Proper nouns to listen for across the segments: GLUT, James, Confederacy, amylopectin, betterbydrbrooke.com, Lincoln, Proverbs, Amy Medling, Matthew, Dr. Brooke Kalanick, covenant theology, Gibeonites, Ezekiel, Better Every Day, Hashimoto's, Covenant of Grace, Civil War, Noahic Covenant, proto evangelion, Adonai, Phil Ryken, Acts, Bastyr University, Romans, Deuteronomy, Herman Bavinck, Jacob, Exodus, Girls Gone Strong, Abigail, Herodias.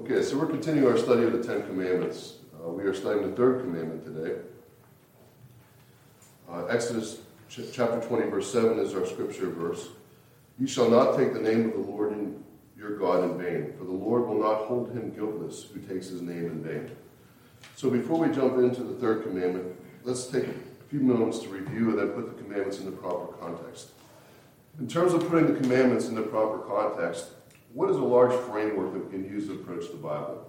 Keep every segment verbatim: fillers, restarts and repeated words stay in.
Okay, so we're continuing our study of the Ten Commandments. Uh, we are studying the third commandment today. Uh, Exodus ch- chapter twenty, verse seven is our scripture verse. You shall not take the name of the Lord in, your God in vain, for the Lord will not hold him guiltless who takes his name in vain. So before we jump into the third commandment, let's take a few moments to review and then put the commandments in the proper context. In terms of putting the commandments in the proper context, what is a large framework that we can use to approach the Bible?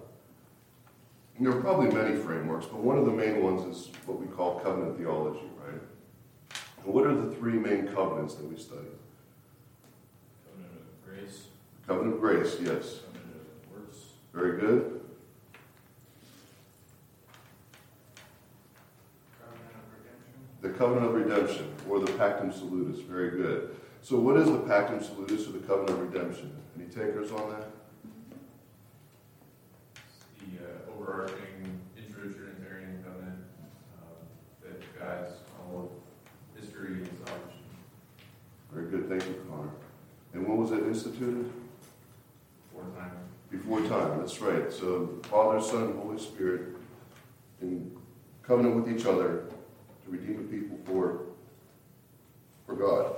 And there are probably many frameworks, but one of the main ones is what we call covenant theology, right? And what are the three main covenants that we study? Covenant of grace. Covenant of grace, yes. Covenant of works. Very good. Covenant of redemption. The covenant of redemption, or the pactum salutis, very good. So what is the pactum salutis, or the covenant of redemption? Any takers on that? It's the uh, overarching intro-trinitarian covenant um, that guides all of history and salvation. Very good. Thank you, Connor. And when was it instituted? Before time. Before time. That's right. So Father, Son, and Holy Spirit in covenant with each other to redeem the people for, for God.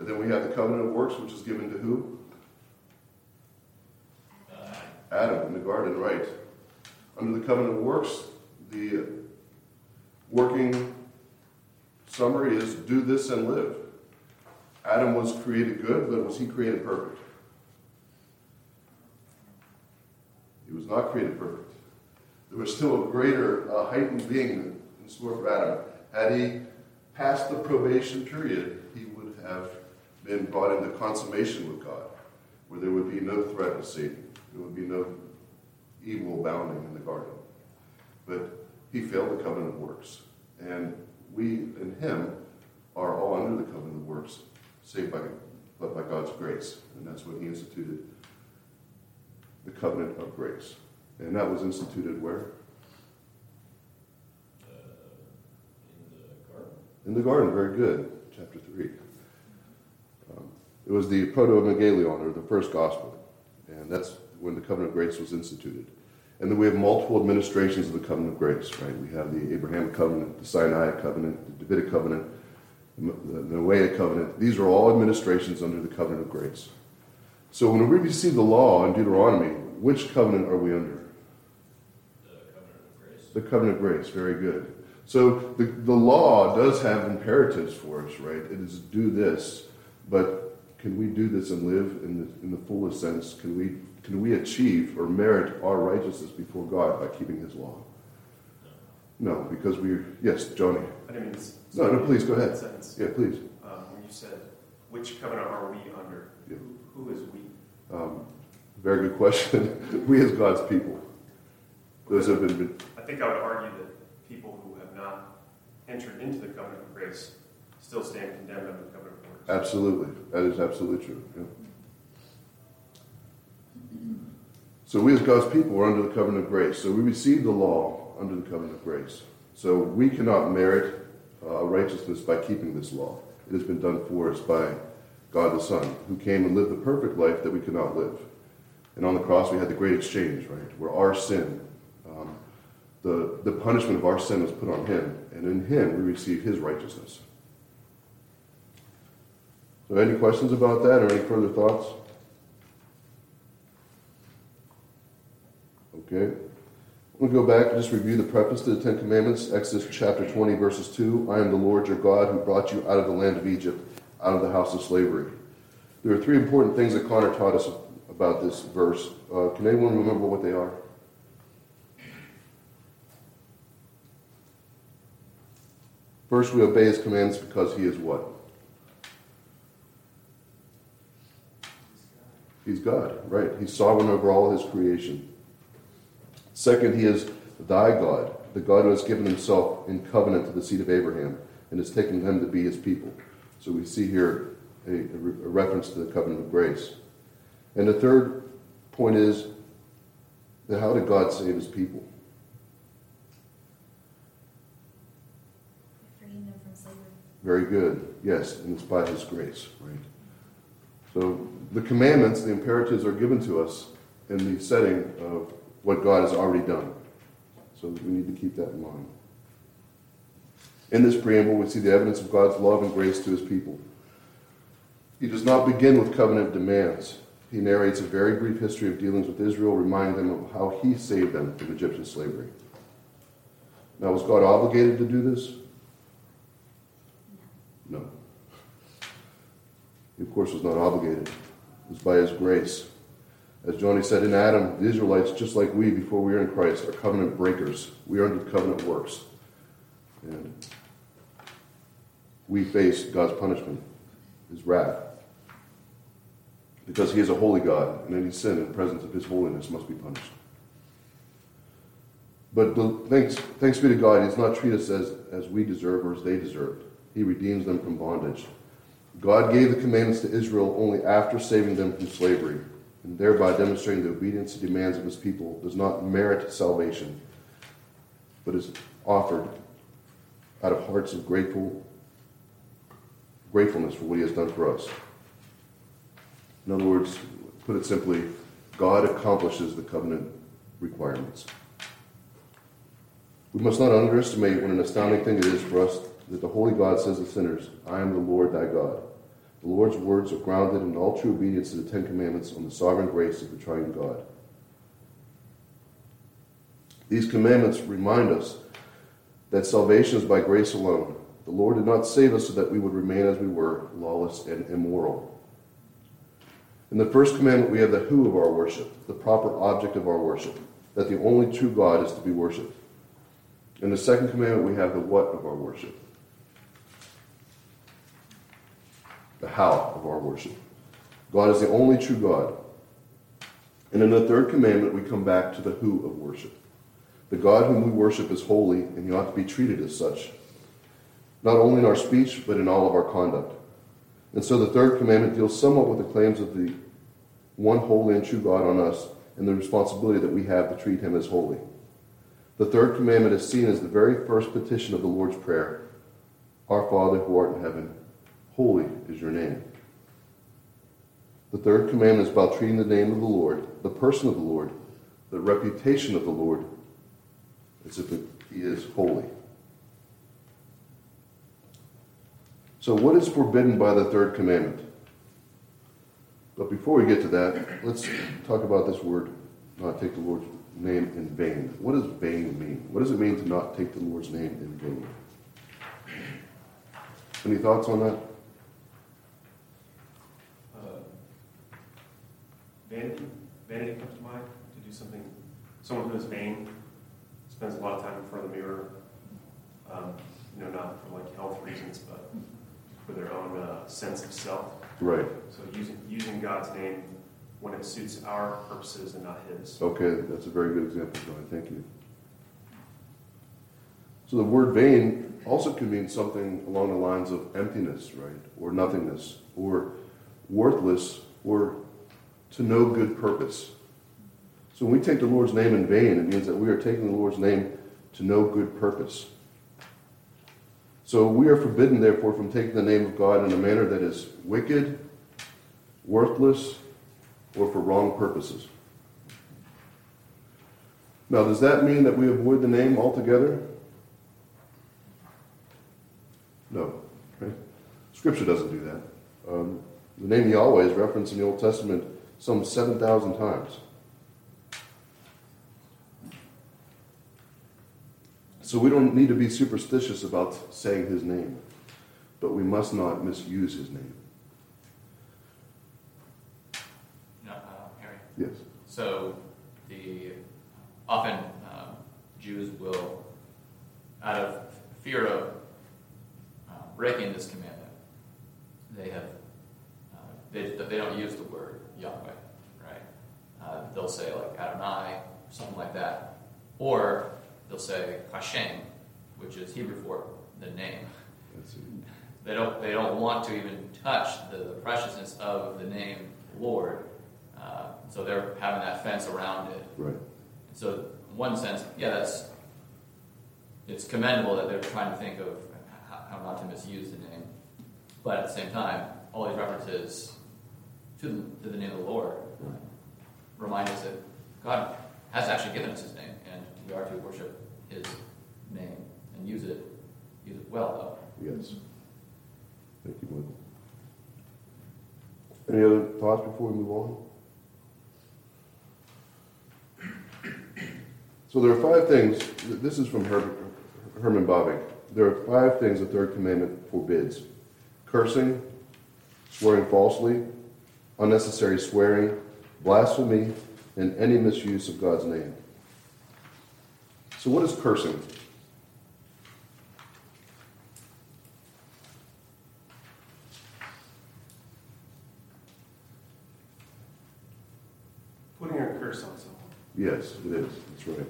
And then we have the covenant of works, which is given to who? Uh, Adam in the garden, right. Under the covenant of works, the working summary is do this and live. Adam was created good, but was he created perfect? He was not created perfect. There was still a greater uh, heightened being in store for Adam. Had he passed the probation period, he would have been brought into consummation with God, where there would be no threat of Satan. There would be no evil abounding in the garden. But he failed the covenant of works. And we and him are all under the covenant of works, saved by, but by God's grace. And that's when he instituted the covenant of grace. And that was instituted where? Uh, in the garden. In the garden, very good. Chapter three. It was the proto evangelion, or the first gospel. And that's when the covenant of grace was instituted. And then we have multiple administrations of the covenant of grace, right? We have the Abrahamic Covenant, the Sinaic Covenant, the Davidic Covenant, the Noahic Covenant. These are all administrations under the covenant of grace. So when we receive the law in Deuteronomy, which covenant are we under? The covenant of grace. The covenant of grace, very good. So the, the law does have imperatives for us, right? It is do this, but can we do this and live in the, in the fullest sense? Can we can we achieve or merit our righteousness before God by keeping his law? No, no because we yes, Johnny. I didn't mean this. No, no, please go ahead. Sentence. Yeah, please. Um, when you said, which covenant are we under? Yeah. Who, who is we? Um, very good question. We as God's people. Those have been, been. I think I would argue that people who have not entered into the covenant of grace still stand condemned under the covenant of grace. Absolutely. That is absolutely true. Yeah. So we as God's people are under the covenant of grace. So we receive the law under the covenant of grace. So we cannot merit uh, righteousness by keeping this law. It has been done for us by God the Son, who came and lived the perfect life that we could not live. And on the cross we had the great exchange, right? Where our sin, um, the, the punishment of our sin was put on him. And in him we receive his righteousness. So any questions about that or any further thoughts? Okay. We'll go back and just review the preface to the Ten Commandments, Exodus chapter twenty, verses two. I am the Lord your God who brought you out of the land of Egypt, out of the house of slavery. There are three important things that Connor taught us about this verse. Uh, can anyone remember what they are? First, we obey his commands because he is what? He's God, right? He's sovereign over all his creation. Second, he is thy God, the God who has given himself in covenant to the seed of Abraham and has taken them to be his people. So we see here a, a reference to the covenant of grace. And the third point is that how did God save his people? Freeing them from slavery. Very good. Yes, and it's by his grace, right? So the commandments, the imperatives are given to us in the setting of what God has already done. So we need to keep that in mind. In this preamble, we see the evidence of God's love and grace to his people. He does not begin with covenant demands. He narrates a very brief history of dealings with Israel, reminding them of how he saved them from Egyptian slavery. Now, was God obligated to do this? No. He, of course, was not obligated. It was by his grace. As Johnny said, in Adam, the Israelites, just like we before we are in Christ, are covenant breakers. We are under covenant works. And we face God's punishment, his wrath. Because he is a holy God, and any sin in the presence of his holiness must be punished. But thanks, thanks be to God, he does not treat us as, as we deserve or as they deserved. He redeems them from bondage. God gave the commandments to Israel only after saving them from slavery, and thereby demonstrating the obedience to demands of his people does not merit salvation, but is offered out of hearts of grateful gratefulness for what he has done for us. In other words, put it simply, God accomplishes the covenant requirements. We must not underestimate what an astounding thing it is for us that the Holy God says to sinners, I am the Lord thy God. The Lord's words are grounded in all true obedience to the Ten Commandments on the sovereign grace of the Triune God. These commandments remind us that salvation is by grace alone. The Lord did not save us so that we would remain as we were, lawless and immoral. In the first commandment, we have the who of our worship, the proper object of our worship, that the only true God is to be worshipped. In the second commandment, we have the what of our worship, the how of our worship. God is the only true God. And in the third commandment, we come back to the who of worship. The God whom we worship is holy, and he ought to be treated as such, not only in our speech, but in all of our conduct. And so the third commandment deals somewhat with the claims of the one holy and true God on us and the responsibility that we have to treat him as holy. The third commandment is seen as the very first petition of the Lord's Prayer. Our Father who art in heaven, holy is your name. The third commandment is about treating the name of the Lord, the person of the Lord, the reputation of the Lord, as if he is holy. So what is forbidden by the third commandment? But before we get to that, let's talk about this word, not take the Lord's name in vain. What does vain mean? What does it mean to not take the Lord's name in vain? Any thoughts on that? Uh, vanity. Vanity comes to mind. To do something, someone who is vain spends a lot of time in front of the mirror, um, you know, not for like health reasons, but for their own uh, sense of self. Right. So using using God's name when it suits our purposes and not his. Okay, that's a very good example, John. Thank you. So the word vain also can mean something along the lines of emptiness, right? Or nothingness, or worthless, or to no good purpose. So when we take the Lord's name in vain, it means that we are taking the Lord's name to no good purpose. So we are forbidden, therefore, from taking the name of God in a manner that is wicked, worthless, or for wrong purposes. Now, does that mean that we avoid the name altogether? No. Right? Scripture doesn't do that. Um, the name Yahweh is referenced in the Old Testament some seven thousand times. So we don't need to be superstitious about saying his name, but we must not misuse his name. No, uh, Harry. Yes. So the often uh, Jews will, out of fear of uh, breaking this commandment, they have uh, they they don't use the word Yahweh, right? Uh, they'll say like Adonai, or something like that, or they'll say Hashem, which is Hebrew for the name. They don't. They don't want to even touch the, the preciousness of the name Lord. Uh, so they're having that fence around it. Right. So in one sense, yeah, that's. It's commendable that they're trying to think of how not to misuse the name, but at the same time, all these references to the, to the name of the Lord. Right. remind us that God has actually given us his name, and we are to worship his name and use it use it well, though. Yes. Thank you, Michael. Any other thoughts before we move on? So there are five things, this is from Her, Herman Bavinck. There are five things the third commandment forbids: cursing, swearing falsely, unnecessary swearing, blasphemy, and any misuse of God's name. So what is cursing? Putting a curse on someone. Yes, it is. That's right.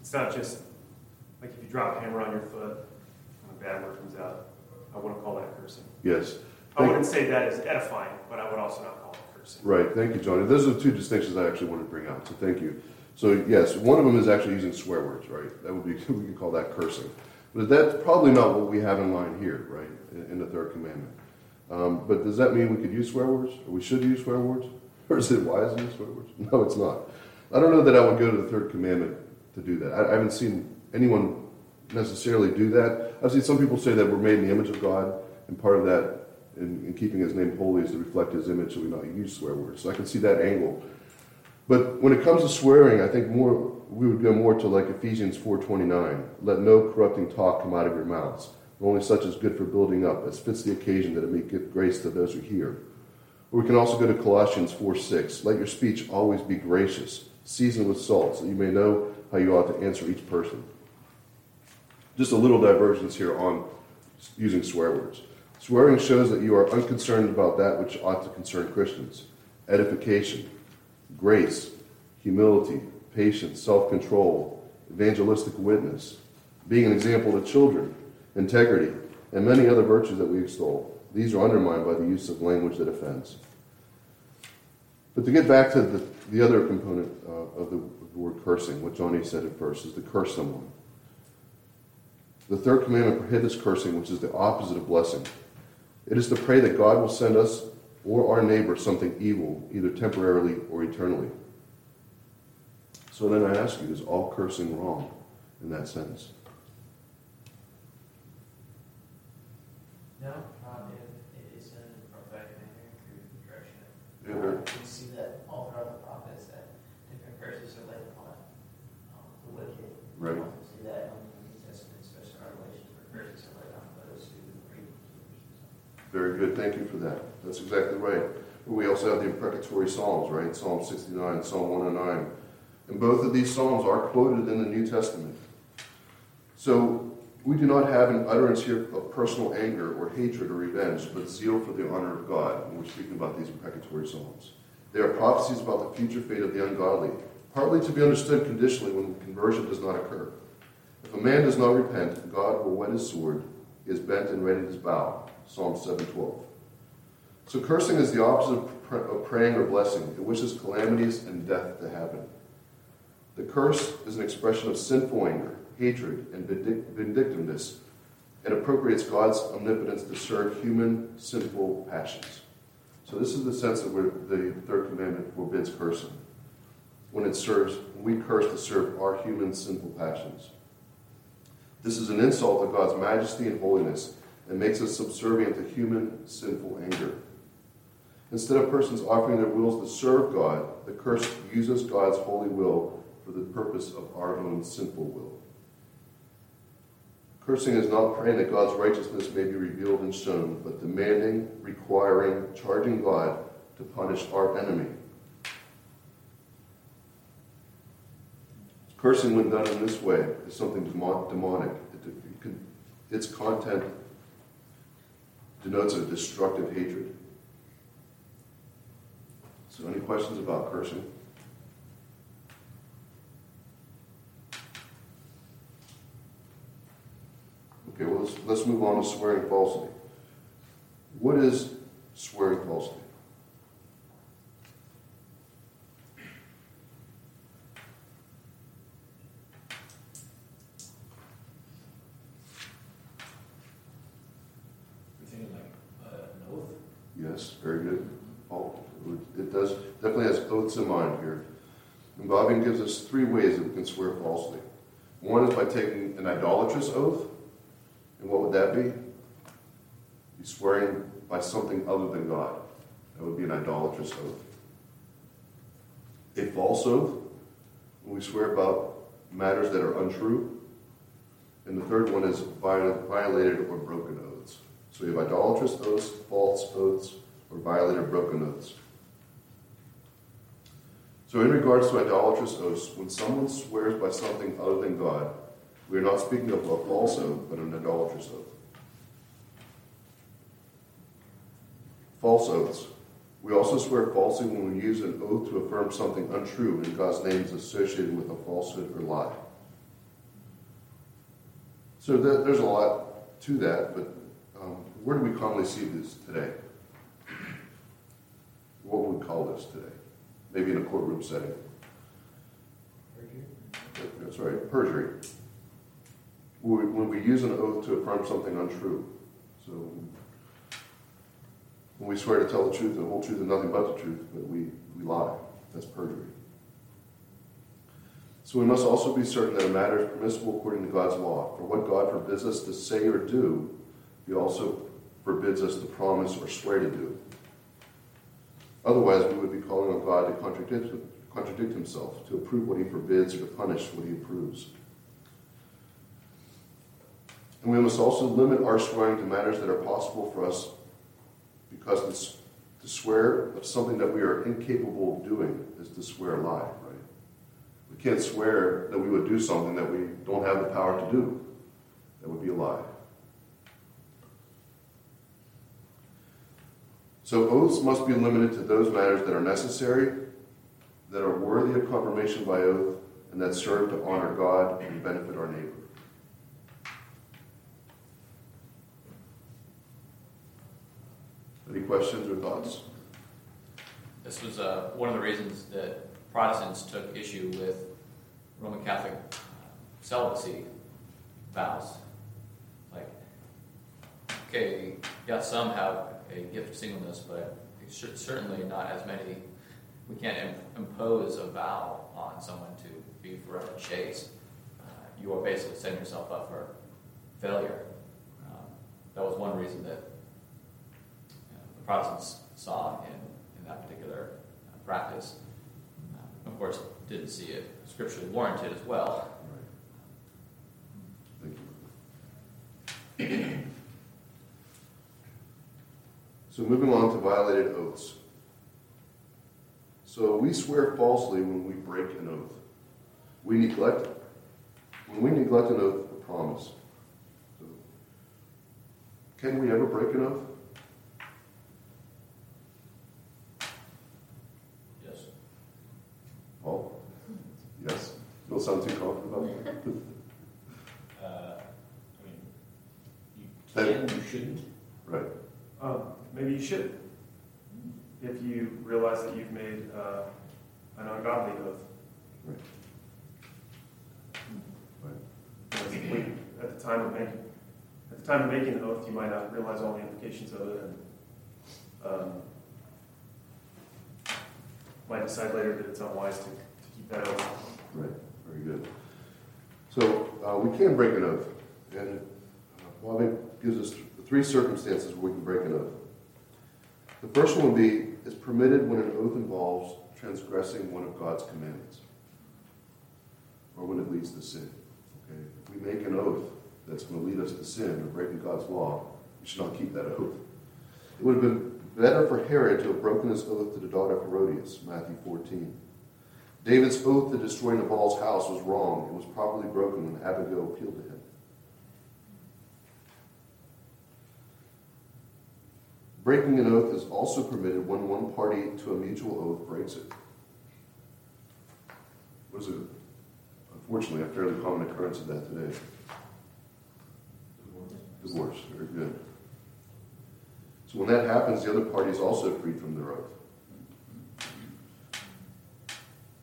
It's not just like if you drop a hammer on your foot and a bad word comes out. I wouldn't call that cursing. Yes. I wouldn't say that is edifying, but I would also not call it cursing. Right. Thank you, John. Those are the two distinctions I actually wanted to bring out, so thank you. So, yes, one of them is actually using swear words, right? That would be, we could call that cursing. But that's probably not what we have in line here, right, in, in the third commandment. Um, but does that mean we could use swear words? Or we should use swear words? Or is it wise to use swear words? No, it's not. I don't know that I would go to the third commandment to do that. I, I haven't seen anyone necessarily do that. I've seen some people say that we're made in the image of God, and part of that in, in keeping his name holy is to reflect his image, so we not use swear words. So I can see that angle. But when it comes to swearing, I think more we would go more to like Ephesians four twenty-nine. Let no corrupting talk come out of your mouths, but only such as good for building up, as fits the occasion, that it may give grace to those who hear. Or we can also go to Colossians four six. Let your speech always be gracious, seasoned with salt, so you may know how you ought to answer each person. Just a little divergence here on using swear words. Swearing shows that you are unconcerned about that which ought to concern Christians: edification, grace, humility, patience, self-control, evangelistic witness, being an example to children, integrity, and many other virtues that we extol. These are undermined by the use of language that offends. But to get back to the, the other component uh, of the word cursing, what Johnny said at first, is to curse someone. The third commandment prohibits cursing, which is the opposite of blessing. It is to pray that God will send us or our neighbor something evil, either temporarily or eternally. So then I ask you, is all cursing wrong in that sense? No, not if it is in the prophetic manner through direction. We see that all throughout the prophets, that different curses are laid upon um, the wicked. Right. We also see that in the New Testament, especially in Revelation, where curses are laid on those who read the scriptures. Very good. Thank you for that. That's exactly right. We also have the imprecatory Psalms, right? Psalm sixty-nine, Psalm one oh nine. And both of these Psalms are quoted in the New Testament. So we do not have an utterance here of personal anger or hatred or revenge, but zeal for the honor of God. And we're speaking about these imprecatory Psalms. They are prophecies about the future fate of the ungodly, partly to be understood conditionally when conversion does not occur. If a man does not repent, God will wet his sword. He is bent and ready his bow. Psalm seven twelve. So cursing is the opposite of praying or blessing. It wishes calamities and death to happen. The curse is an expression of sinful anger, hatred, and vindictiveness, and appropriates God's omnipotence to serve human sinful passions. So this is the sense that the third commandment forbids cursing, when it serves, when we curse to serve our human sinful passions. This is an insult to God's majesty and holiness, and makes us subservient to human sinful anger. Instead of persons offering their wills to serve God, the curse uses God's holy will for the purpose of our own sinful will. Cursing is not praying that God's righteousness may be revealed and shown, but demanding, requiring, charging God to punish our enemy. Cursing, when done in this way, is something demonic. Its content denotes a destructive hatred. So any questions about cursing? Okay, well, let's, let's move on to swearing falsely. What is swearing falsely? Yes, very good. Paul, what it does definitely has oaths in mind here. And Bavinck gives us three ways that we can swear falsely. One is by taking an idolatrous oath. And what would that be? He's swearing by something other than God. That would be an idolatrous oath. A false oath, when we swear about matters that are untrue. And the third one is violated or broken oaths. So we have idolatrous oaths, false oaths, or violated or broken oaths. So in regards to idolatrous oaths, when someone swears by something other than God, we are not speaking of a false oath, but an idolatrous oath. False oaths. We also swear falsely when we use an oath to affirm something untrue and God's name is associated with a falsehood or lie. So that, there's a lot to that, but um, where do we commonly see this today? What would we call this today? Maybe in a courtroom setting. Perjury. That's right, perjury. When we use an oath to affirm something untrue. So when we swear to tell the truth, the whole truth, and nothing but the truth, but we, we lie. That's perjury. So we must also be certain that a matter is permissible according to God's law. For what God forbids us to say or do, He also forbids us to promise or swear to do. Otherwise, we would be calling on God to contradict, contradict Himself, to approve what He forbids or to punish what He approves. And we must also limit our swearing to matters that are possible for us, because to swear of something that we are incapable of doing is to swear a lie, right? We can't swear that we would do something that we don't have the power to do. That would be a lie. So oaths must be limited to those matters that are necessary, that are worthy of confirmation by oath, and that serve to honor God and benefit our neighbor. Any questions or thoughts? This was uh, one of the reasons that Protestants took issue with Roman Catholic uh, celibacy vows. Like, okay, yeah, some have a gift of singleness, but certainly not as many. We can't imp- impose a vow on someone to be forever chaste. Uh, you are basically setting yourself up for failure. Um, that was one reason that uh, the Protestants saw in, in that particular uh, practice. Uh, of course, didn't see it scripturally warranted as well. Right. Thank you. So moving on to violated oaths. So we swear falsely when we break an oath. We neglect it. When we neglect an oath, a promise. So, can we ever break an oath? Yes. Paul? Yes? You don't sound too confident about that. uh, I mean, you can, that, you shouldn't. Right. Um, maybe you should, if you realize that you've made uh, an ungodly oath. Right. Right. We, at the time of making, at the time of making an oath, you might not realize all the implications of it, and um, might decide later that it's unwise to, to keep that oath. Right. Very good. So uh, we can break an oath, and while it gives us Th- Three circumstances where we can break an oath. The first one would be, it's permitted when an oath involves transgressing one of God's commandments, or when it leads to sin. Okay? If we make an oath that's going to lead us to sin or breaking God's law, we should not keep that oath. It would have been better for Herod to have broken his oath to the daughter of Herodias, Matthew fourteen. David's oath to destroy Nabal's house was wrong. It was properly broken when Abigail appealed to him. Breaking an oath is also permitted when one party to a mutual oath breaks it. What is it? Unfortunately, a fairly common occurrence of that today. Divorce. Divorce. Very good. So when that happens, the other party is also freed from their oath.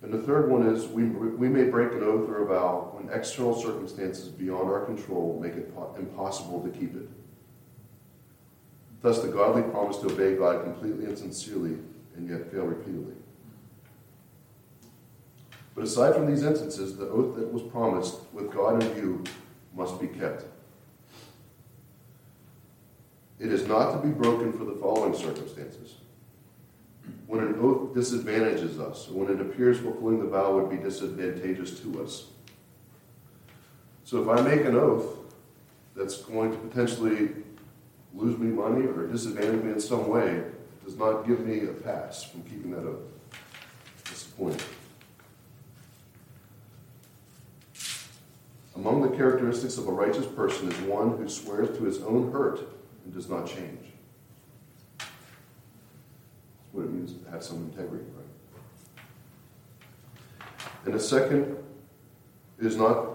And the third one is we we may break an oath or a vow when external circumstances beyond our control make it po- impossible to keep it. Thus, the godly promise to obey God completely and sincerely and yet fail repeatedly. But aside from these instances, the oath that was promised with God in view must be kept. It is not to be broken for the following circumstances. When an oath disadvantages us, or when it appears fulfilling the vow would be disadvantageous to us. So if I make an oath that's going to potentially lose me money or disadvantage me in some way, it does not give me a pass from keeping that oath. That's the point. Among the characteristics of a righteous person is one who swears to his own hurt and does not change. That's what it means to have some integrity, right? And the second is not,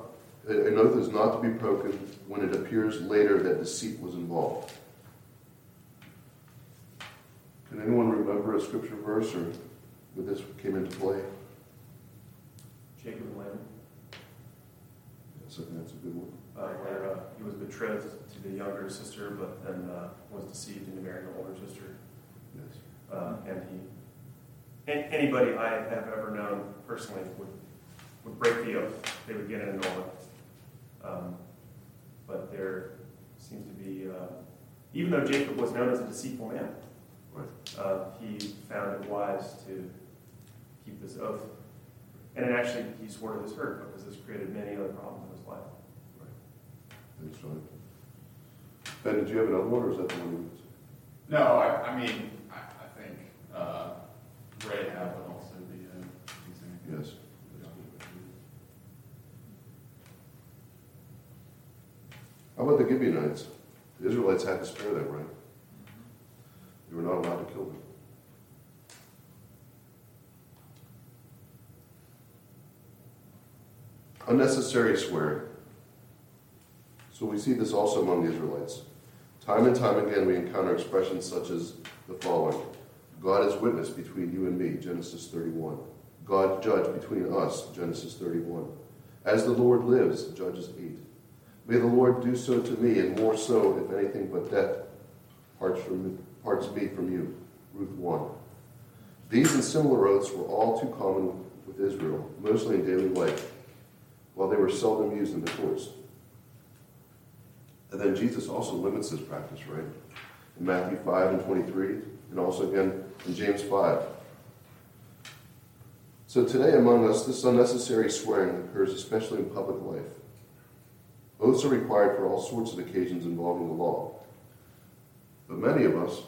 an oath is not to be broken when it appears later that deceit was involved. Can anyone remember a scripture verse or where this came into play? Jacob and Laban. Yes, I think that's a good one. Uh, later, uh, he was betrothed to the younger sister, but then uh, was deceived into marrying the older sister. Yes. Uh, and he, and anybody I have ever known personally would would break the oath. They would get an annulment. Um, but there seems to be, uh, even though Jacob was known as a deceitful man, right. uh, he found it wise to keep this oath. And it actually, he swore to his hurt because this created many other problems in his life. Right. That's right. Ben, did you have another one, or is that the one you used? No, I, I mean, I, I think uh, Rahab would also be an example. Yes. How about the Gibeonites? The Israelites had to spare them, right? They were not allowed to kill them. Unnecessary swearing. So we see this also among the Israelites. Time and time again we encounter expressions such as the following. God is witness between you and me, Genesis thirty-one. God judge between us, Genesis thirty-one. As the Lord lives, Judges eight. May the Lord do so to me, and more so, if anything but death parts, from, parts me from you. Ruth one. These and similar oaths were all too common with Israel, mostly in daily life, while they were seldom used in the courts. And then Jesus also limits this practice, right? In Matthew five and twenty-three, and also again in James five. So today among us, this unnecessary swearing occurs especially in public life. Oaths are required for all sorts of occasions involving the law. But many of us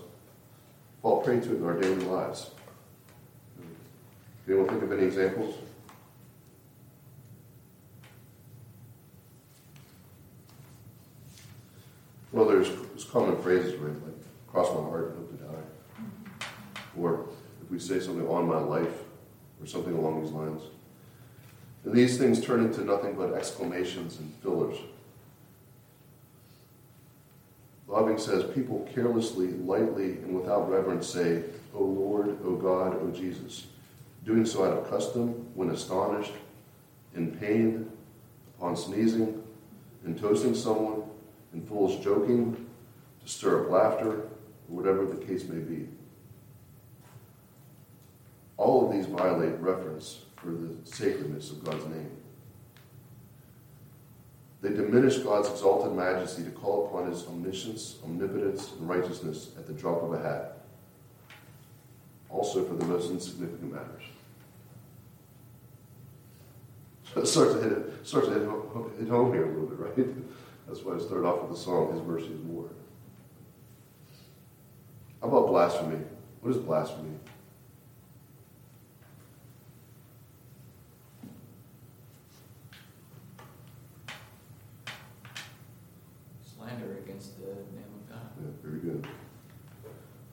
fall prey to it in our daily lives. Anyone think of any examples? Well, there's common phrases, right? Like, cross my heart and hope to die. Or if we say something, on my life, or something along these lines. And these things turn into nothing but exclamations and fillers. Bavinck says, people carelessly, lightly, and without reverence say, O Lord, O God, O Jesus, doing so out of custom, when astonished, in pain, upon sneezing, in toasting someone, in foolish joking, to stir up laughter, or whatever the case may be. All of these violate reference for the sacredness of God's name. They diminish God's exalted majesty to call upon his omniscience, omnipotence, and righteousness at the drop of a hat, also for the most insignificant matters. So it starts to hit, it starts to hit home here a little bit, right? That's why I started off with the song, His Mercy is More. How about blasphemy? What is blasphemy?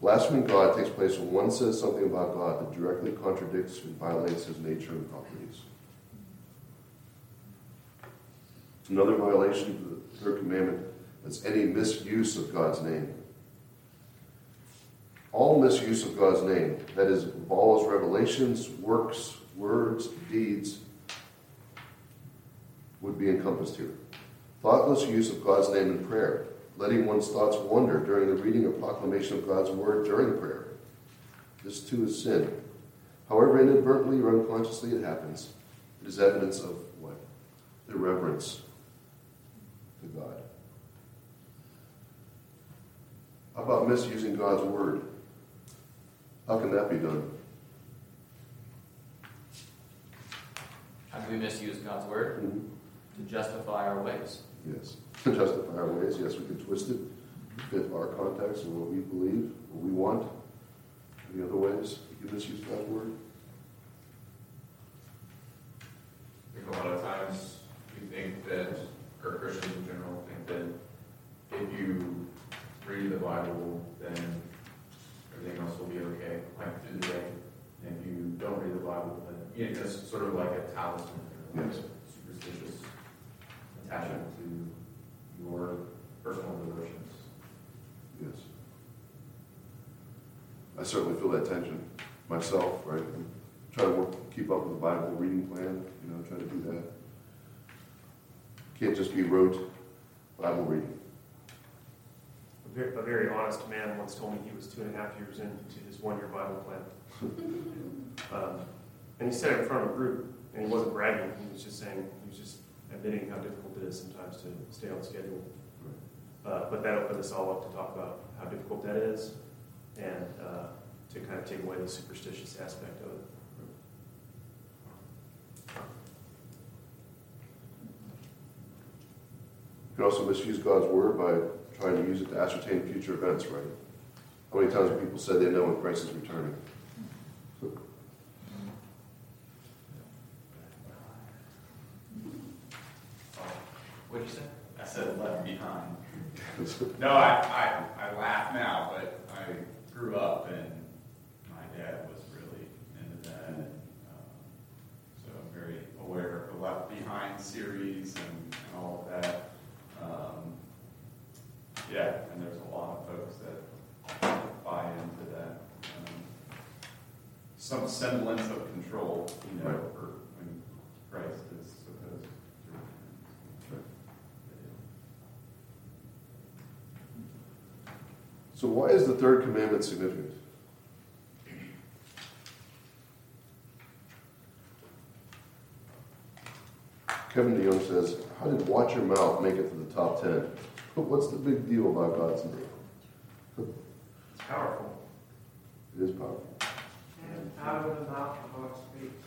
Blaspheming God takes place when one says something about God that directly contradicts and violates his nature and properties. Another violation of the third commandment is any misuse of God's name. All misuse of God's name, that is, of all his revelations, works, words, deeds, would be encompassed here. Thoughtless use of God's name in prayer. Letting one's thoughts wander during the reading or proclamation of God's word during prayer. This too is sin. However inadvertently or unconsciously it happens, it is evidence of what? Irreverence to God. How about misusing God's word? How can that be done? How do we misuse God's word? Mm-hmm. To justify our ways. Yes, to justify our ways. Yes, we can twist it to fit our context and what we believe, what we want. Any other ways we can misuse God's word? I think a lot of times we think that, or Christians in general think that if you read the Bible, then everything else will be okay, like through the day. And if you don't read the Bible, then you know, it's sort of like a talisman, like yes. Superstitious attachment to your personal devotions. Yes. I certainly feel that tension myself, right? I'm trying to work, keep up with the Bible reading plan, you know, trying to do that. Can't just be rote Bible reading. A very honest man once told me he was two and a half years into his one-year Bible plan. um, and he said it in front of a group, and he wasn't bragging. He was just saying, he was just admitting how difficult it is sometimes to stay on schedule. Right. Uh, but that opened us all up to talk about how difficult that is, and uh, to kind of take away the superstitious aspect of it. You can also misuse God's word by trying to use it to ascertain future events, right? How many times have people said they know when Christ is returning? What'd you say? I said left behind. No, I, I I laugh now, but I grew up and my dad was really into that. Um, so I'm very aware of the Left Behind series and, and all of that. Um, Yeah, and there's a lot of folks that buy into that. Um, some semblance of control, you know, right. For when Christ is supposed to return. Right. So why is the third commandment significant? Kevin DeYoung says, how did watch your mouth make it to the top ten? But what's the big deal about God's name? It's powerful. It is powerful. And out of the mouth the Lord speaks.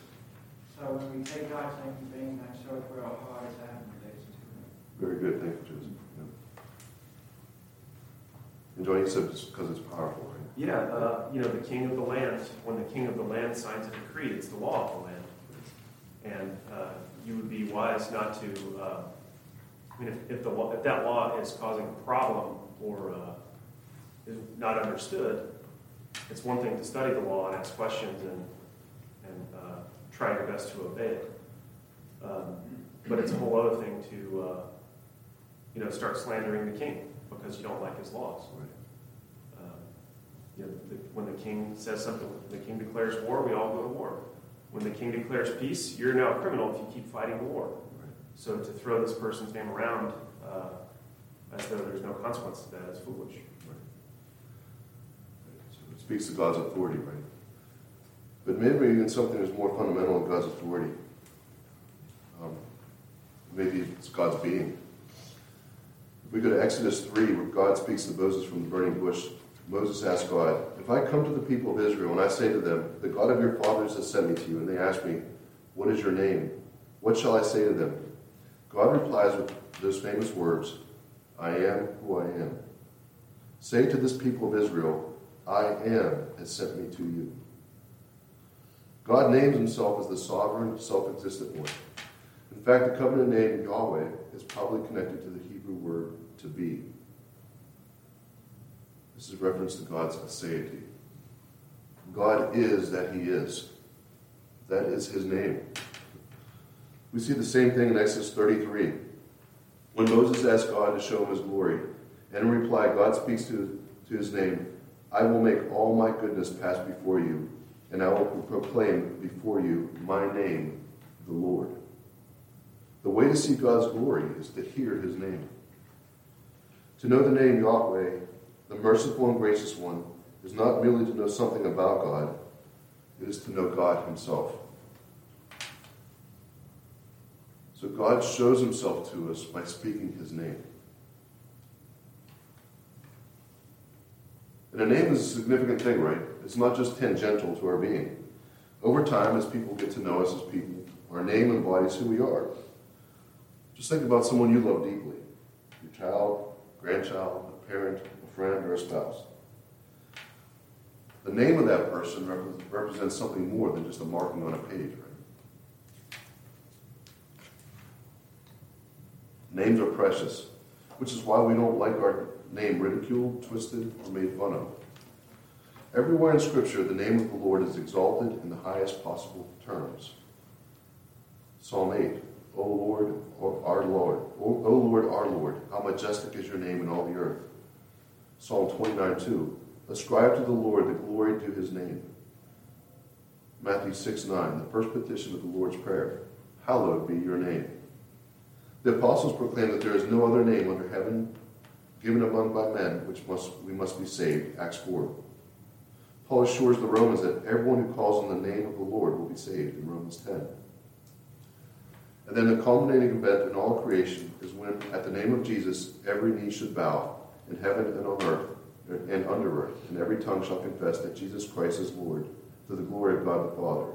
So when we take God's name in vain, that shows where our heart is at in relation to Him. Very good. Thank you, Joseph. Yeah. Enjoying it because it's powerful, right? Yeah. Uh, you know, the king of the land, when the king of the land signs a decree, it's the law of the land. And uh, you would be wise not to... Uh, I mean, if, if, the, if that law is causing a problem or uh, is not understood, it's one thing to study the law and ask questions and and uh, try your best to obey it. Um, but it's a whole other thing to uh, you know start slandering the king because you don't like his laws. Right. Um, you know, the, when the king says something, the king declares war, we all go to war. When the king declares peace, you're now a criminal if you keep fighting the war. So to throw this person's name around uh, as though there's no consequence to that is foolish. Right. So it speaks to God's authority, right? But maybe even something that's more fundamental than God's authority. Um, maybe it's God's being. If we go to Exodus three, where God speaks to Moses from the burning bush, Moses asked God, if I come to the people of Israel and I say to them, the God of your fathers has sent me to you, and they ask me, what is your name? What shall I say to them? God replies with those famous words, I am who I am. Say to this people of Israel, I am has sent me to you. God names himself as the sovereign, self-existent one. In fact, the covenant name Yahweh is probably connected to the Hebrew word to be. This is a reference to God's aseity. God is that he is. That is his name. We see the same thing in Exodus thirty-three, when Moses asked God to show him his glory, and in reply, God speaks to, to his name, I will make all my goodness pass before you, and I will proclaim before you my name, the Lord. The way to see God's glory is to hear his name. To know the name Yahweh, the merciful and gracious one, is not merely to know something about God, it is to know God himself. So God shows himself to us by speaking his name. And a name is a significant thing, right? It's not just tangential to our being. Over time, as people get to know us as people, our name embodies who we are. Just think about someone you love deeply. Your child, grandchild, a parent, a friend, or a spouse. The name of that person rep- represents something more than just a marking on a page, right? Names are precious, which is why we don't like our name ridiculed, twisted, or made fun of. Everywhere in Scripture, the name of the Lord is exalted in the highest possible terms. Psalm eight, O Lord, our Lord, O, o Lord, our Lord, how majestic is your name in all the earth. Psalm twenty-nine two, ascribe to the Lord the glory due his name. Matthew six nine, the first petition of the Lord's Prayer, hallowed be your name. The apostles proclaim that there is no other name under heaven given among by men which must we must be saved, Acts four. Paul assures the Romans that everyone who calls on the name of the Lord will be saved, in Romans ten. And then the culminating event in all creation is when, at the name of Jesus, every knee should bow, in heaven and on earth and under earth, and every tongue shall confess that Jesus Christ is Lord, to the glory of God the Father.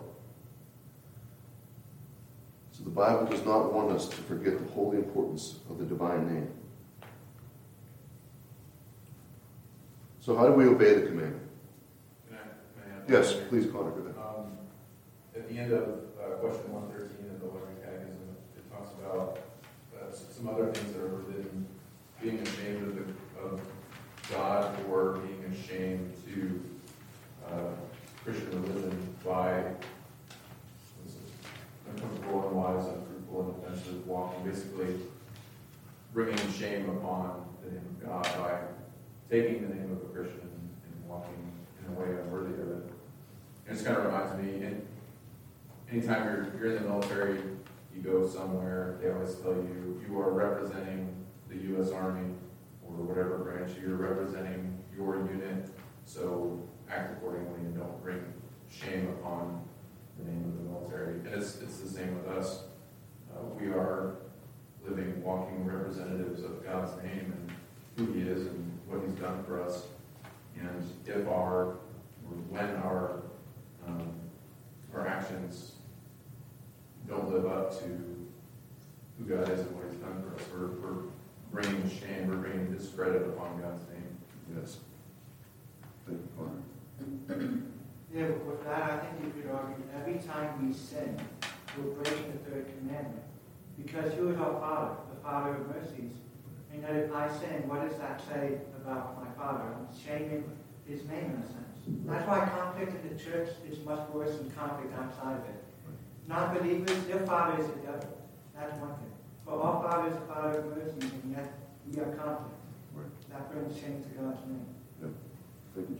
The Bible does not want us to forget the holy importance of the divine name. So how do we obey the commandment? Can I, can I add yes, that? Please, Connor, go ahead. Um, at the end of uh, question one thirteen of the Lutheran Catechism, it talks about uh, some other things that are within being ashamed of, the, of God or being ashamed to uh, Christian religion by uncomfortable, unwise, unfruitful, and offensive walking, basically bringing shame upon the name of God by taking the name of a Christian and walking in a way unworthy of it. And it's kind of reminds me, and anytime you're, you're in the military, you go somewhere, they always tell you, you are representing the U S Army or whatever branch, you're representing your unit, so act accordingly and don't bring shame upon the name of the military. And it's, it's the same with us. Uh, we are living, walking representatives of God's name and who he is and what he's done for us. And if our, or when our, um, our actions don't live up to who God is and what he's done for us, we're, we're bringing shame, we're bringing discredit upon God's name. Yes. Thank you, Father. Yeah, but with that, I think you could argue that every time we sin, we're breaking the third commandment. Because who is our Father? The Father of mercies. And that if I sin, what does that say about my Father? I'm shaming his name in a sense. That's why conflict in the church is much worse than conflict outside of it. Non-believers, their father is the devil. That's one thing. But our Father is the Father of mercies, and yet we are conflict. That brings shame to God's name. Yeah. Thank you,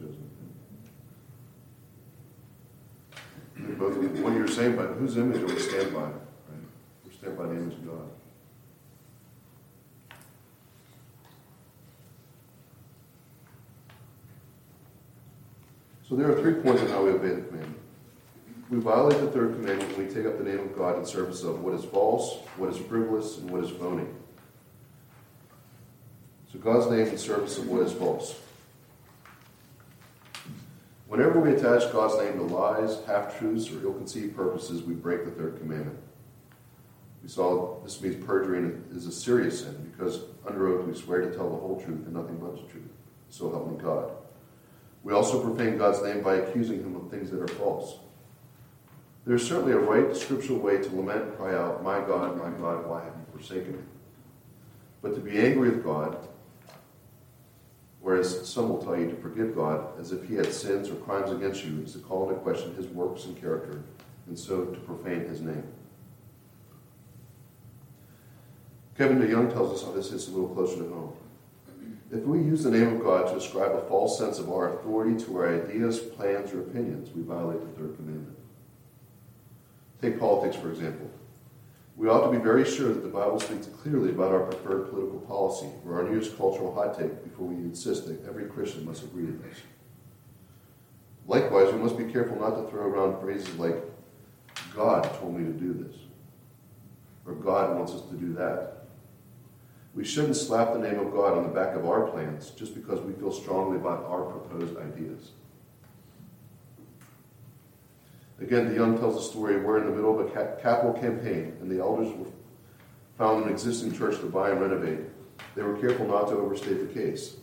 Joseph. Both what you're saying, but whose image do we stand by? Right? We stand by the image of God. So there are three points on how we obey the commandment. We violate the third commandment when we take up the name of God in service of what is false, what is frivolous, and what is phony. So God's name in service of what is false. Whenever we attach God's name to lies, half-truths, or ill-conceived purposes, we break the third commandment. We saw this means perjury is a serious sin, because under oath we swear to tell the whole truth and nothing but the truth. So help me God. We also profane God's name by accusing him of things that are false. There is certainly a right scriptural way to lament and cry out, my God, my God, why have you forsaken me? But to be angry with God, whereas some will tell you to forgive God as if he had sins or crimes against you, is to call into question his works and character, and so to profane his name. Kevin DeYoung tells us how this hits a little closer to home. If we use the name of God to ascribe a false sense of our authority to our ideas, plans, or opinions, we violate the third commandment. Take politics, for example. We ought to be very sure that the Bible speaks clearly about our preferred political policy or our newest cultural hot take before we insist that every Christian must agree to this. Likewise, we must be careful not to throw around phrases like, God told me to do this, or God wants us to do that. We shouldn't slap the name of God on the back of our plans just because we feel strongly about our proposed ideas. Again, DeYoung tells a story where in the middle of a ca- capital campaign, and the elders were found an existing church to buy and renovate. They were careful not to overstate the case.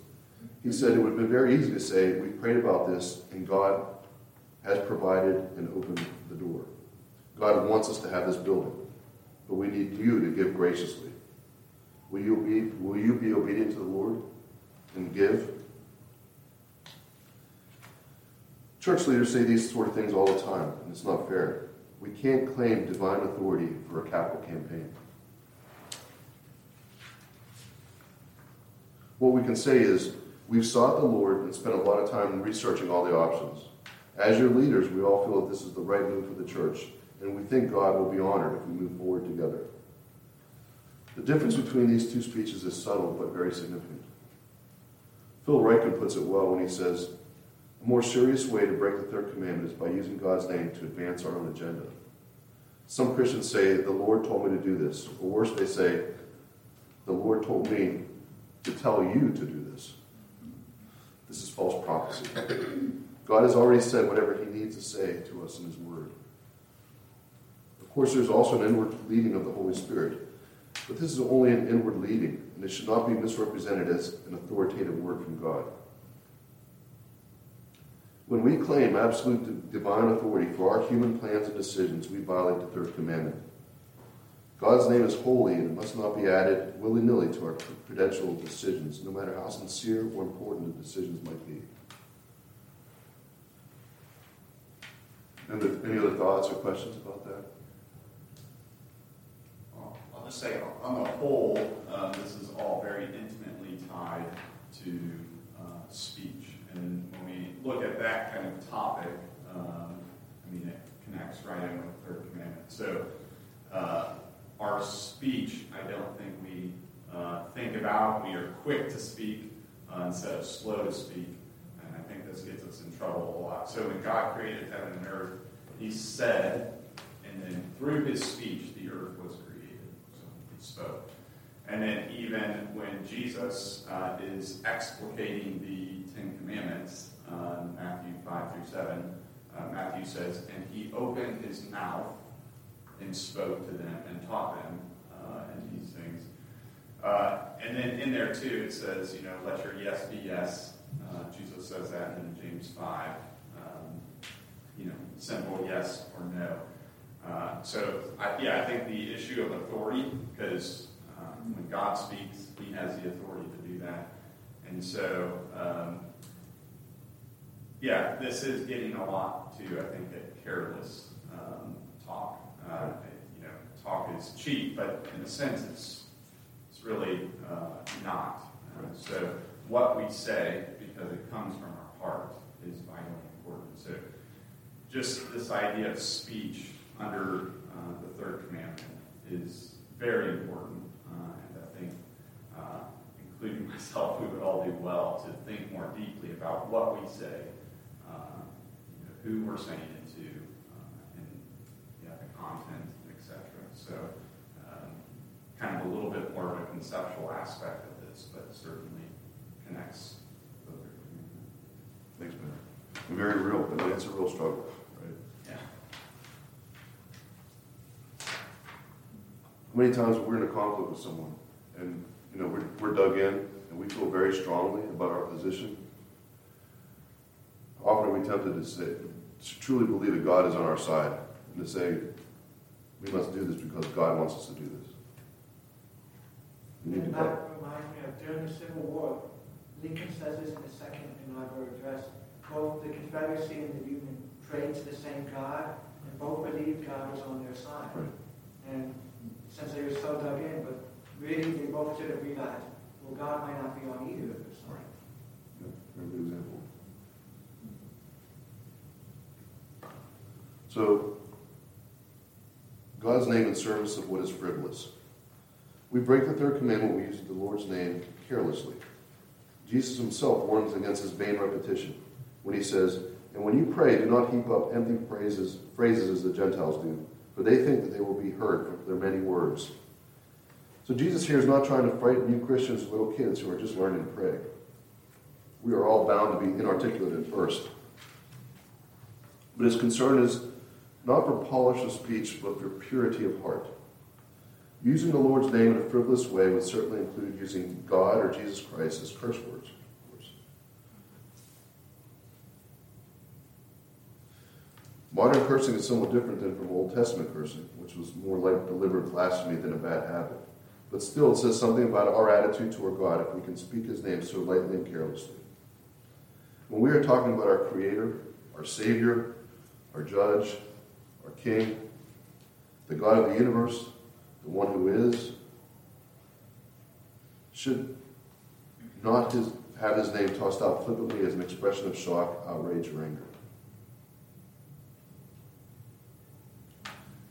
He said it would have been very easy to say, we prayed about this, and God has provided and opened the door. God wants us to have this building, but we need you to give graciously. Will you be, will you be obedient to the Lord and give? Church leaders say these sort of things all the time, and it's not fair. We can't claim divine authority for a capital campaign. What we can say is, we've sought the Lord and spent a lot of time researching all the options. As your leaders, we all feel that this is the right move for the church, and we think God will be honored if we move forward together. The difference between these two speeches is subtle but very significant. Phil Ryken puts it well when he says, a more serious way to break the third commandment is by using God's name to advance our own agenda. Some Christians say, the Lord told me to do this. Or worse, they say, the Lord told me to tell you to do this. This is false prophecy. God has already said whatever he needs to say to us in his word. Of course, there's also an inward leading of the Holy Spirit. But this is only an inward leading, and it should not be misrepresented as an authoritative word from God. When we claim absolute divine authority for our human plans and decisions, we violate the third commandment. God's name is holy, and it must not be added willy-nilly to our prudential decisions, no matter how sincere or important the decisions might be. Any other thoughts or questions about that? I'll just say, on the whole, uh, this is all very intimately tied to uh, speech. And when we look at that kind of topic, um, I mean, it connects right in with the third commandment. So uh, our speech, I don't think we uh, think about. We are quick to speak uh, instead of slow to speak. And I think this gets us in trouble a lot. So when God created heaven and earth, he said, and then through his speech, the earth was created. So he spoke. And then even when Jesus uh, is explicating the Ten Commandments, uh, Matthew five through seven, uh, Matthew says, and he opened his mouth and spoke to them and taught them uh, and these things. Uh, and then in there too, it says, you know, let your yes be yes. Uh, Jesus says that in James five. Um, you know, simple yes or no. Uh, so, I, yeah, I think the issue of authority, because when God speaks, he has the authority to do that. And so, um, yeah, this is getting a lot to, I think, that careless um, talk. Uh, you know, talk is cheap, but in a sense, it's, it's really uh, not. Uh, so what we say, because it comes from our heart, is vitally important. So just this idea of speech under uh, the third commandment is very important. Uh, including myself, we would all do well to think more deeply about what we say, uh, you know, who we're saying it to, uh, and yeah, the content, et cetera. So, um, kind of a little bit more of a conceptual aspect of this, but certainly connects. Thanks, man. Very real, but it's a real struggle, right? Yeah. How many times we're in a conflict with someone, and you know, we're, we're dug in, and we feel very strongly about our position. Often we're tempted to say, to truly believe that God is on our side, and to say, we must do this because God wants us to do this. You need and to that play. Reminds me of during the Civil War, Lincoln says this in the second inaugural address, both the Confederacy and the Union prayed to the same God, and both believed God was on their side. Right. And since they were so dug in, but really, they both should have realized, well, God might not be on either of us. Right. Yeah, very good example. So, God's name in service of what is frivolous. We break the third commandment when we use the Lord's name carelessly. Jesus himself warns against this vain repetition when he says, And when you pray, do not heap up empty phrases, phrases as the Gentiles do, for they think that they will be heard for their many words. So Jesus here is not trying to frighten new Christians, little kids who are just learning to pray. We are all bound to be inarticulate at first. But his concern is not for polish of speech, but for purity of heart. Using the Lord's name in a frivolous way would certainly include using God or Jesus Christ as curse words. Modern cursing is somewhat different than from Old Testament cursing, which was more like deliberate blasphemy than a bad habit. But still, it says something about our attitude toward God if we can speak his name so lightly and carelessly. When we are talking about our Creator, our Savior, our Judge, our King, the God of the universe, the one who is, should not his, have his name tossed out flippantly as an expression of shock, outrage, or anger.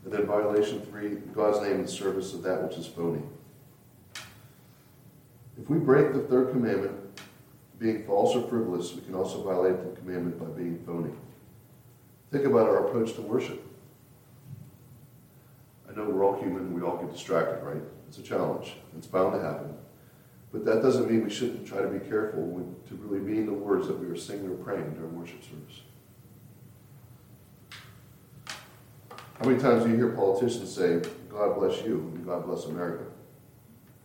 And then violation three, God's name in the service of that which is phony. If we break the third commandment, being false or frivolous, we can also violate the commandment by being phony. Think about our approach to worship. I know we're all human and we all get distracted, right? It's a challenge. It's bound to happen. But that doesn't mean we shouldn't try to be careful when, to really mean the words that we are singing or praying during worship service. How many times do you hear politicians say, God bless you, and God bless America?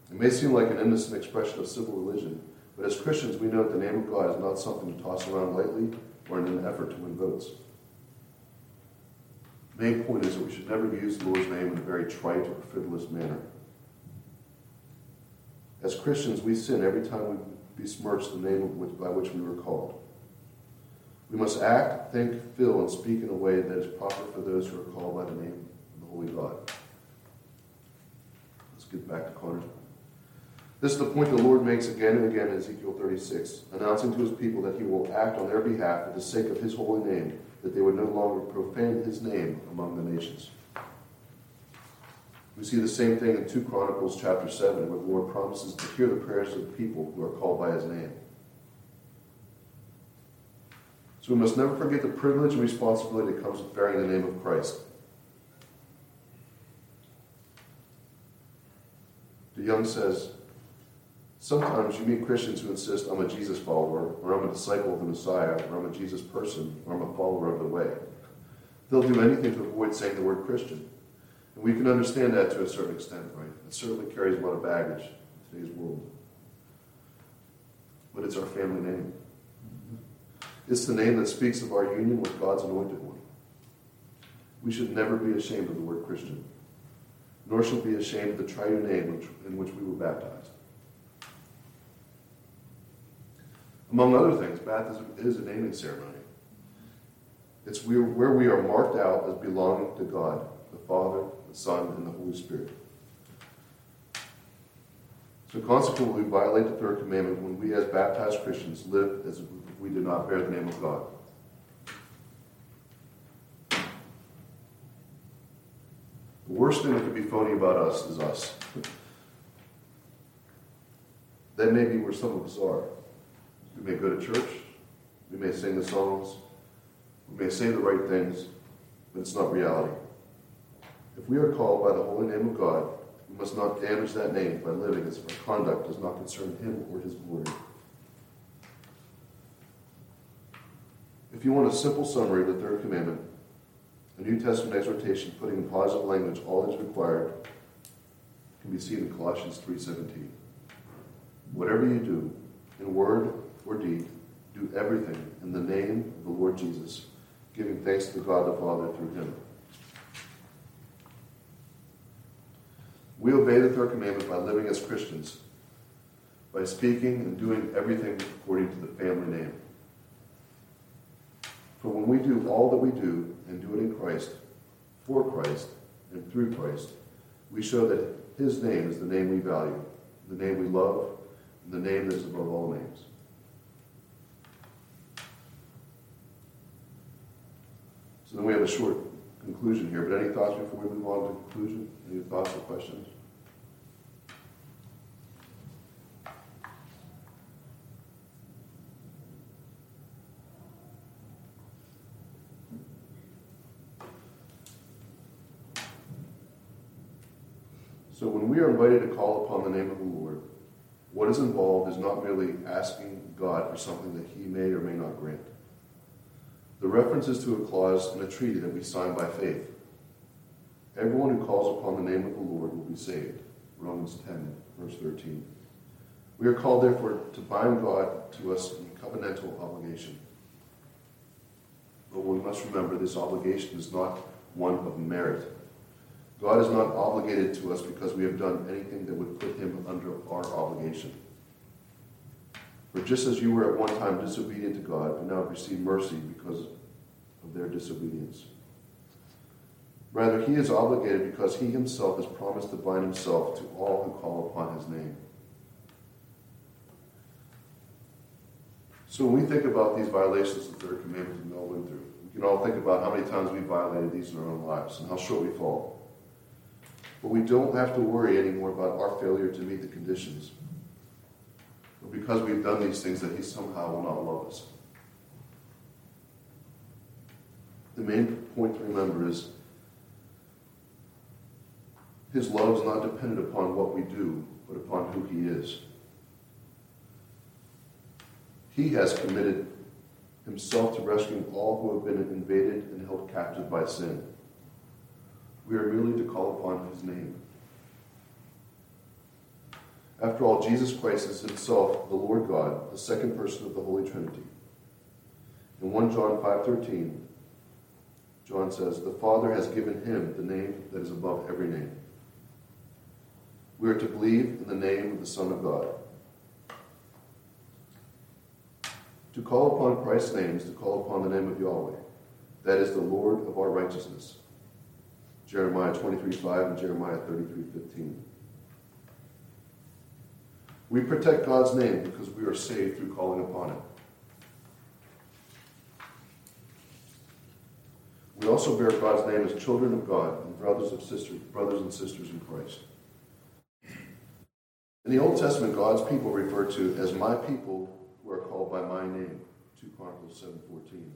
It may seem like an innocent expression of civil religion, but as Christians we know that the name of God is not something to toss around lightly or in an effort to win votes. The main point is that we should never use the Lord's name in a very trite or frivolous manner. As Christians, we sin every time we besmirch the name by which we were called. We must act, think, feel, and speak in a way that is proper for those who are called by the name of the Holy God. Let's get back to Connor. This is the point the Lord makes again and again in Ezekiel thirty-six, announcing to his people that he will act on their behalf for the sake of his holy name, that they would no longer profane his name among the nations. We see the same thing in two Chronicles chapter seven, where the Lord promises to hear the prayers of the people who are called by his name. So we must never forget the privilege and responsibility that comes with bearing the name of Christ. DeYoung says, sometimes you meet Christians who insist, I'm a Jesus follower, or I'm a disciple of the Messiah, or I'm a Jesus person, or I'm a follower of the way. They'll do anything to avoid saying the word Christian. And we can understand that to a certain extent, right? It certainly carries a lot of baggage in today's world. But it's our family name. It's the name that speaks of our union with God's anointed one. We should never be ashamed of the word Christian, nor should we be ashamed of the triune name which, in which we were baptized. Among other things, baptism is a naming ceremony. It's where we are marked out as belonging to God, the Father, the Son, and the Holy Spirit. So consequently, we violate the third commandment when we as baptized Christians live as we did not bear the name of God. The worst thing that could be phony about us is us. That may be where some of us are. We may go to church, we may sing the songs, we may say the right things, but it's not reality. If we are called by the holy name of God, we must not damage that name by living as if our conduct does not concern him or his glory. If you want a simple summary of the third commandment, a New Testament exhortation putting in positive language all that is required can be seen in Colossians three seventeen. Whatever you do, in word or deed, do everything in the name of the Lord Jesus, giving thanks to God the Father through him. We obey the third commandment by living as Christians, by speaking and doing everything according to the family name. For when we do all that we do, and do it in Christ, for Christ, and through Christ, we show that his name is the name we value, the name we love, and the name that is above all names. So then we have a short conclusion here, but any thoughts before we move on to conclusion? Any thoughts or questions? So when we are invited to call upon the name of the Lord, what is involved is not merely asking God for something that he may or may not grant. The reference is to a clause in a treaty that we sign by faith. Everyone who calls upon the name of the Lord will be saved. Romans ten, verse thirteen. We are called, therefore, to bind God to us in covenantal obligation. But we must remember this obligation is not one of merit. God is not obligated to us because we have done anything that would put him under our obligation. For just as you were at one time disobedient to God, but now have received mercy because of their disobedience. Rather, he is obligated because he himself has promised to bind himself to all who call upon his name. So when we think about these violations of the third commandment that Noah went through, we can all think about how many times we violated these in our own lives and how short we fall. But we don't have to worry anymore about our failure to meet the conditions, but because we've done these things that he somehow will not love us. The main point to remember is his love is not dependent upon what we do, but upon who he is. He has committed himself to rescuing all who have been invaded and held captive by sin. We are merely to call upon his name. After all, Jesus Christ is himself the Lord God, the second person of the Holy Trinity. In First John five thirteen, John says, "The Father has given him the name that is above every name." We are to believe in the name of the Son of God. To call upon Christ's name is to call upon the name of Yahweh, that is the Lord of our righteousness. Jeremiah twenty-three five and Jeremiah thirty-three fifteen. We protect God's name because we are saved through calling upon it. We also bear God's name as children of God and brothers and sisters, brothers and sisters in Christ. In the Old Testament, God's people referred to as my people who are called by my name, Second Chronicles seven fourteen,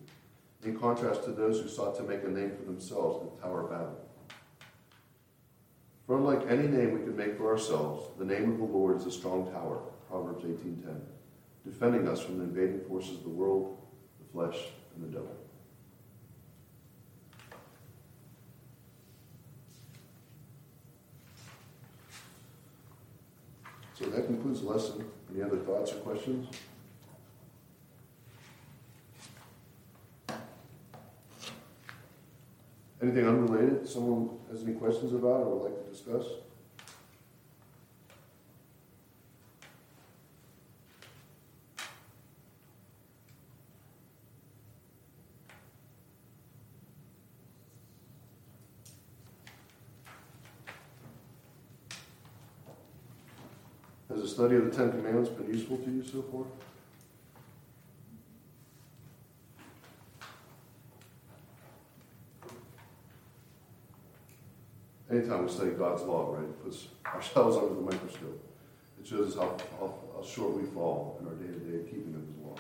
in contrast to those who sought to make a name for themselves in the Tower of Babel. For unlike any name we could make for ourselves, the name of the Lord is a strong tower, Proverbs eighteen ten, defending us from the invading forces of the world, the flesh, and the devil. So that concludes the lesson. Any other thoughts or questions? Anything unrelated? Someone has any questions about or would like to discuss? Has the study of the Ten Commandments been useful to you so far? Anytime we study God's law, right, it puts ourselves under the microscope. It shows us how, how, how short we fall in our day-to-day keeping of his law.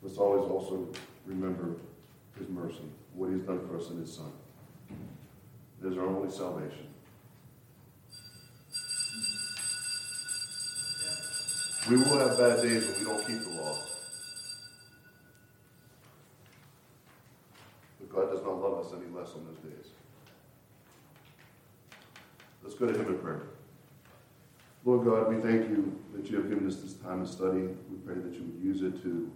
Let's always also remember his mercy, what he's done for us in his Son. It is our only salvation. We will have bad days when we don't keep the law. But God does not love us any less on those days. Let's go to him in prayer. Lord God, we thank you that you have given us this time of study. We pray that you would use it to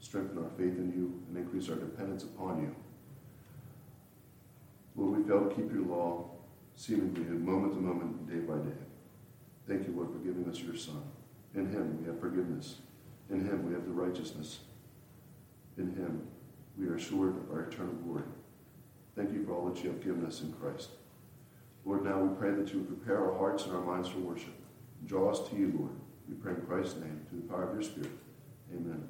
strengthen our faith in you and increase our dependence upon you. Lord, we fail to keep your law seemingly moment to moment, day by day. Thank you, Lord, for giving us your Son. In him we have forgiveness. In him we have the righteousness. In him we are assured of our eternal glory. Thank you for all that you have given us in Christ. Lord, now we pray that you would prepare our hearts and our minds for worship. Draw us to you, Lord. We pray in Christ's name, through the power of your Spirit. Amen.